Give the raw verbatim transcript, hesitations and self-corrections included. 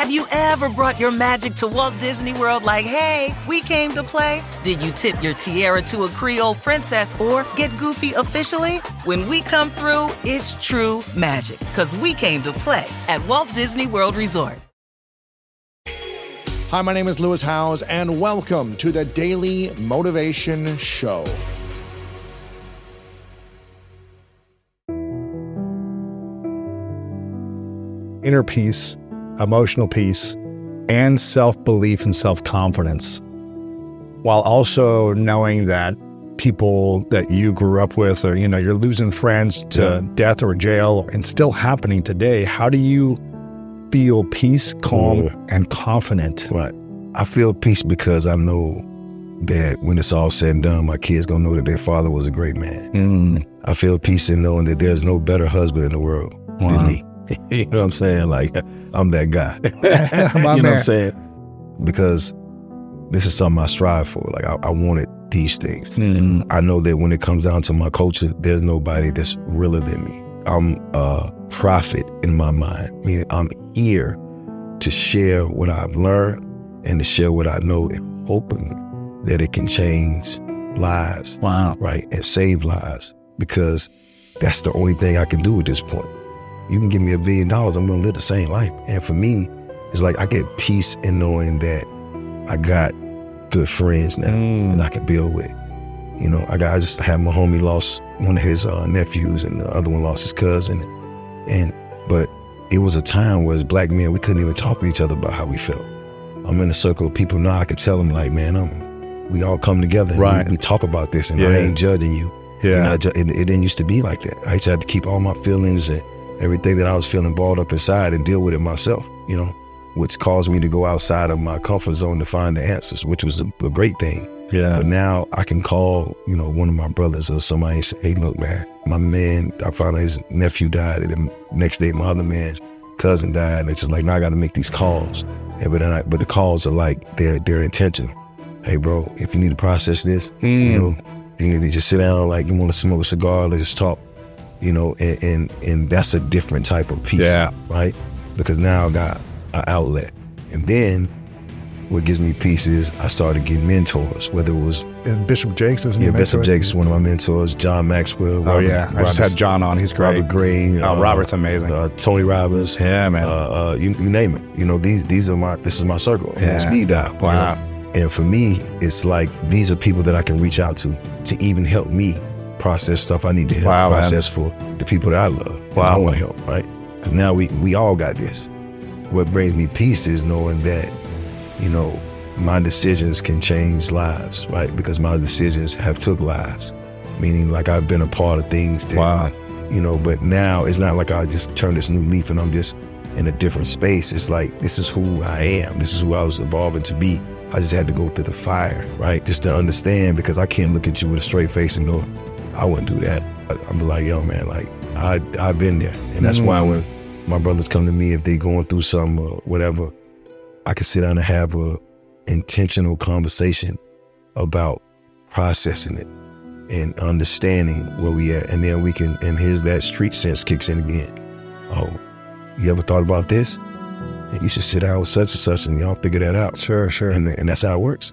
Have you ever brought your magic to Walt Disney World like, hey, we came to play? Did you tip your tiara to a Creole princess or get goofy officially? When we come through, it's true magic, 'cause we came to play at Walt Disney World Resort. Hi, my name is Lewis Howes, and welcome to the Daily Motivation Show. Inner peace, emotional peace, and self-belief and self-confidence, while also knowing that people that you grew up with, or, you know, you're losing friends to yeah. death or jail, and still happening today. How do you feel peace, calm, mm. and confident? Right. I feel peace because I know that when it's all said and done, my kids gonna know that their father was a great man. Mm. I feel peace in knowing that there's no better husband in the world wow. than me. You know what I'm saying? Like, I'm that guy. you know man. what I'm saying? Because this is something I strive for. Like, I, I wanted these things. Mm. I know that when it comes down to my culture, there's nobody that's realer than me. I'm a prophet in my mind. I mean, I'm here to share what I've learned and to share what I know, and hoping that it can change lives. Wow. Right? And save lives. Because that's the only thing I can do at this point. You can give me a billion dollars, I'm gonna live the same life. And for me, it's like I get peace in knowing that I got good friends now mm. and I can build with. You know, I got I just had my homie lost one of his uh, nephews, and the other one lost his cousin. And but it was a time where as black men, we couldn't even talk to each other about how we felt. I'm in a circle of people now. I could tell them like, man, I'm, we all come together. And right. We, we talk about this, and yeah. I ain't judging you. Yeah. And I, it, it didn't used to be like that. I used to have to keep all my feelings and everything that I was feeling balled up inside and deal with it myself, you know, which caused me to go outside of my comfort zone to find the answers, which was a, a great thing. Yeah. But now I can call, you know, one of my brothers or somebody and say, hey, look, man, my man, I found out his nephew died, and the next day my other man's cousin died. And it's just like, now I got to make these calls. And but, then I, but the calls are like, they're, they're intentional. Hey, bro, if you need to process this, mm. you know, you need to just sit down, like you want to smoke a cigar, let's just talk. You know, and, and and that's a different type of peace, yeah. right? Because now I got an outlet. And then what gives me peace is I started getting mentors, whether it was... And Bishop Jakes is Yeah, Bishop Jakes is one of my mentors, John Maxwell. Robert, oh, yeah. Roberts, I just had John on. He's great. Robert Greene. Oh, uh, Robert's amazing. Uh, Tony Robbins. Yeah, man. Uh, uh, you, you name it. You know, these these are my... This is my circle. Yeah. Speed dial. Wow. You know? And for me, it's like these are people that I can reach out to to even help me process stuff I need to help wow, process man. for the people that I love. Wow. I want to help, right? Because now we, we all got this. What brings me peace is knowing that, you know, my decisions can change lives, right? Because my decisions have took lives. Meaning, like, I've been a part of things that, wow. you know, but now it's not like I just turned this new leaf and I'm just in a different space. It's like, this is who I am. This is who I was evolving to be. I just had to go through the fire, right? Just to understand, because I can't look at you with a straight face and go, I wouldn't do that. I'm like, yo, man, like, I, I've been there. And that's mm-hmm. why when my brothers come to me, if they going through something or whatever, I can sit down and have a intentional conversation about processing it and understanding where we at. And then we can, and here's that street sense kicks in again. Oh, you ever thought about this? You should sit down with such and such and y'all figure that out. Sure, sure. And, and that's how it works.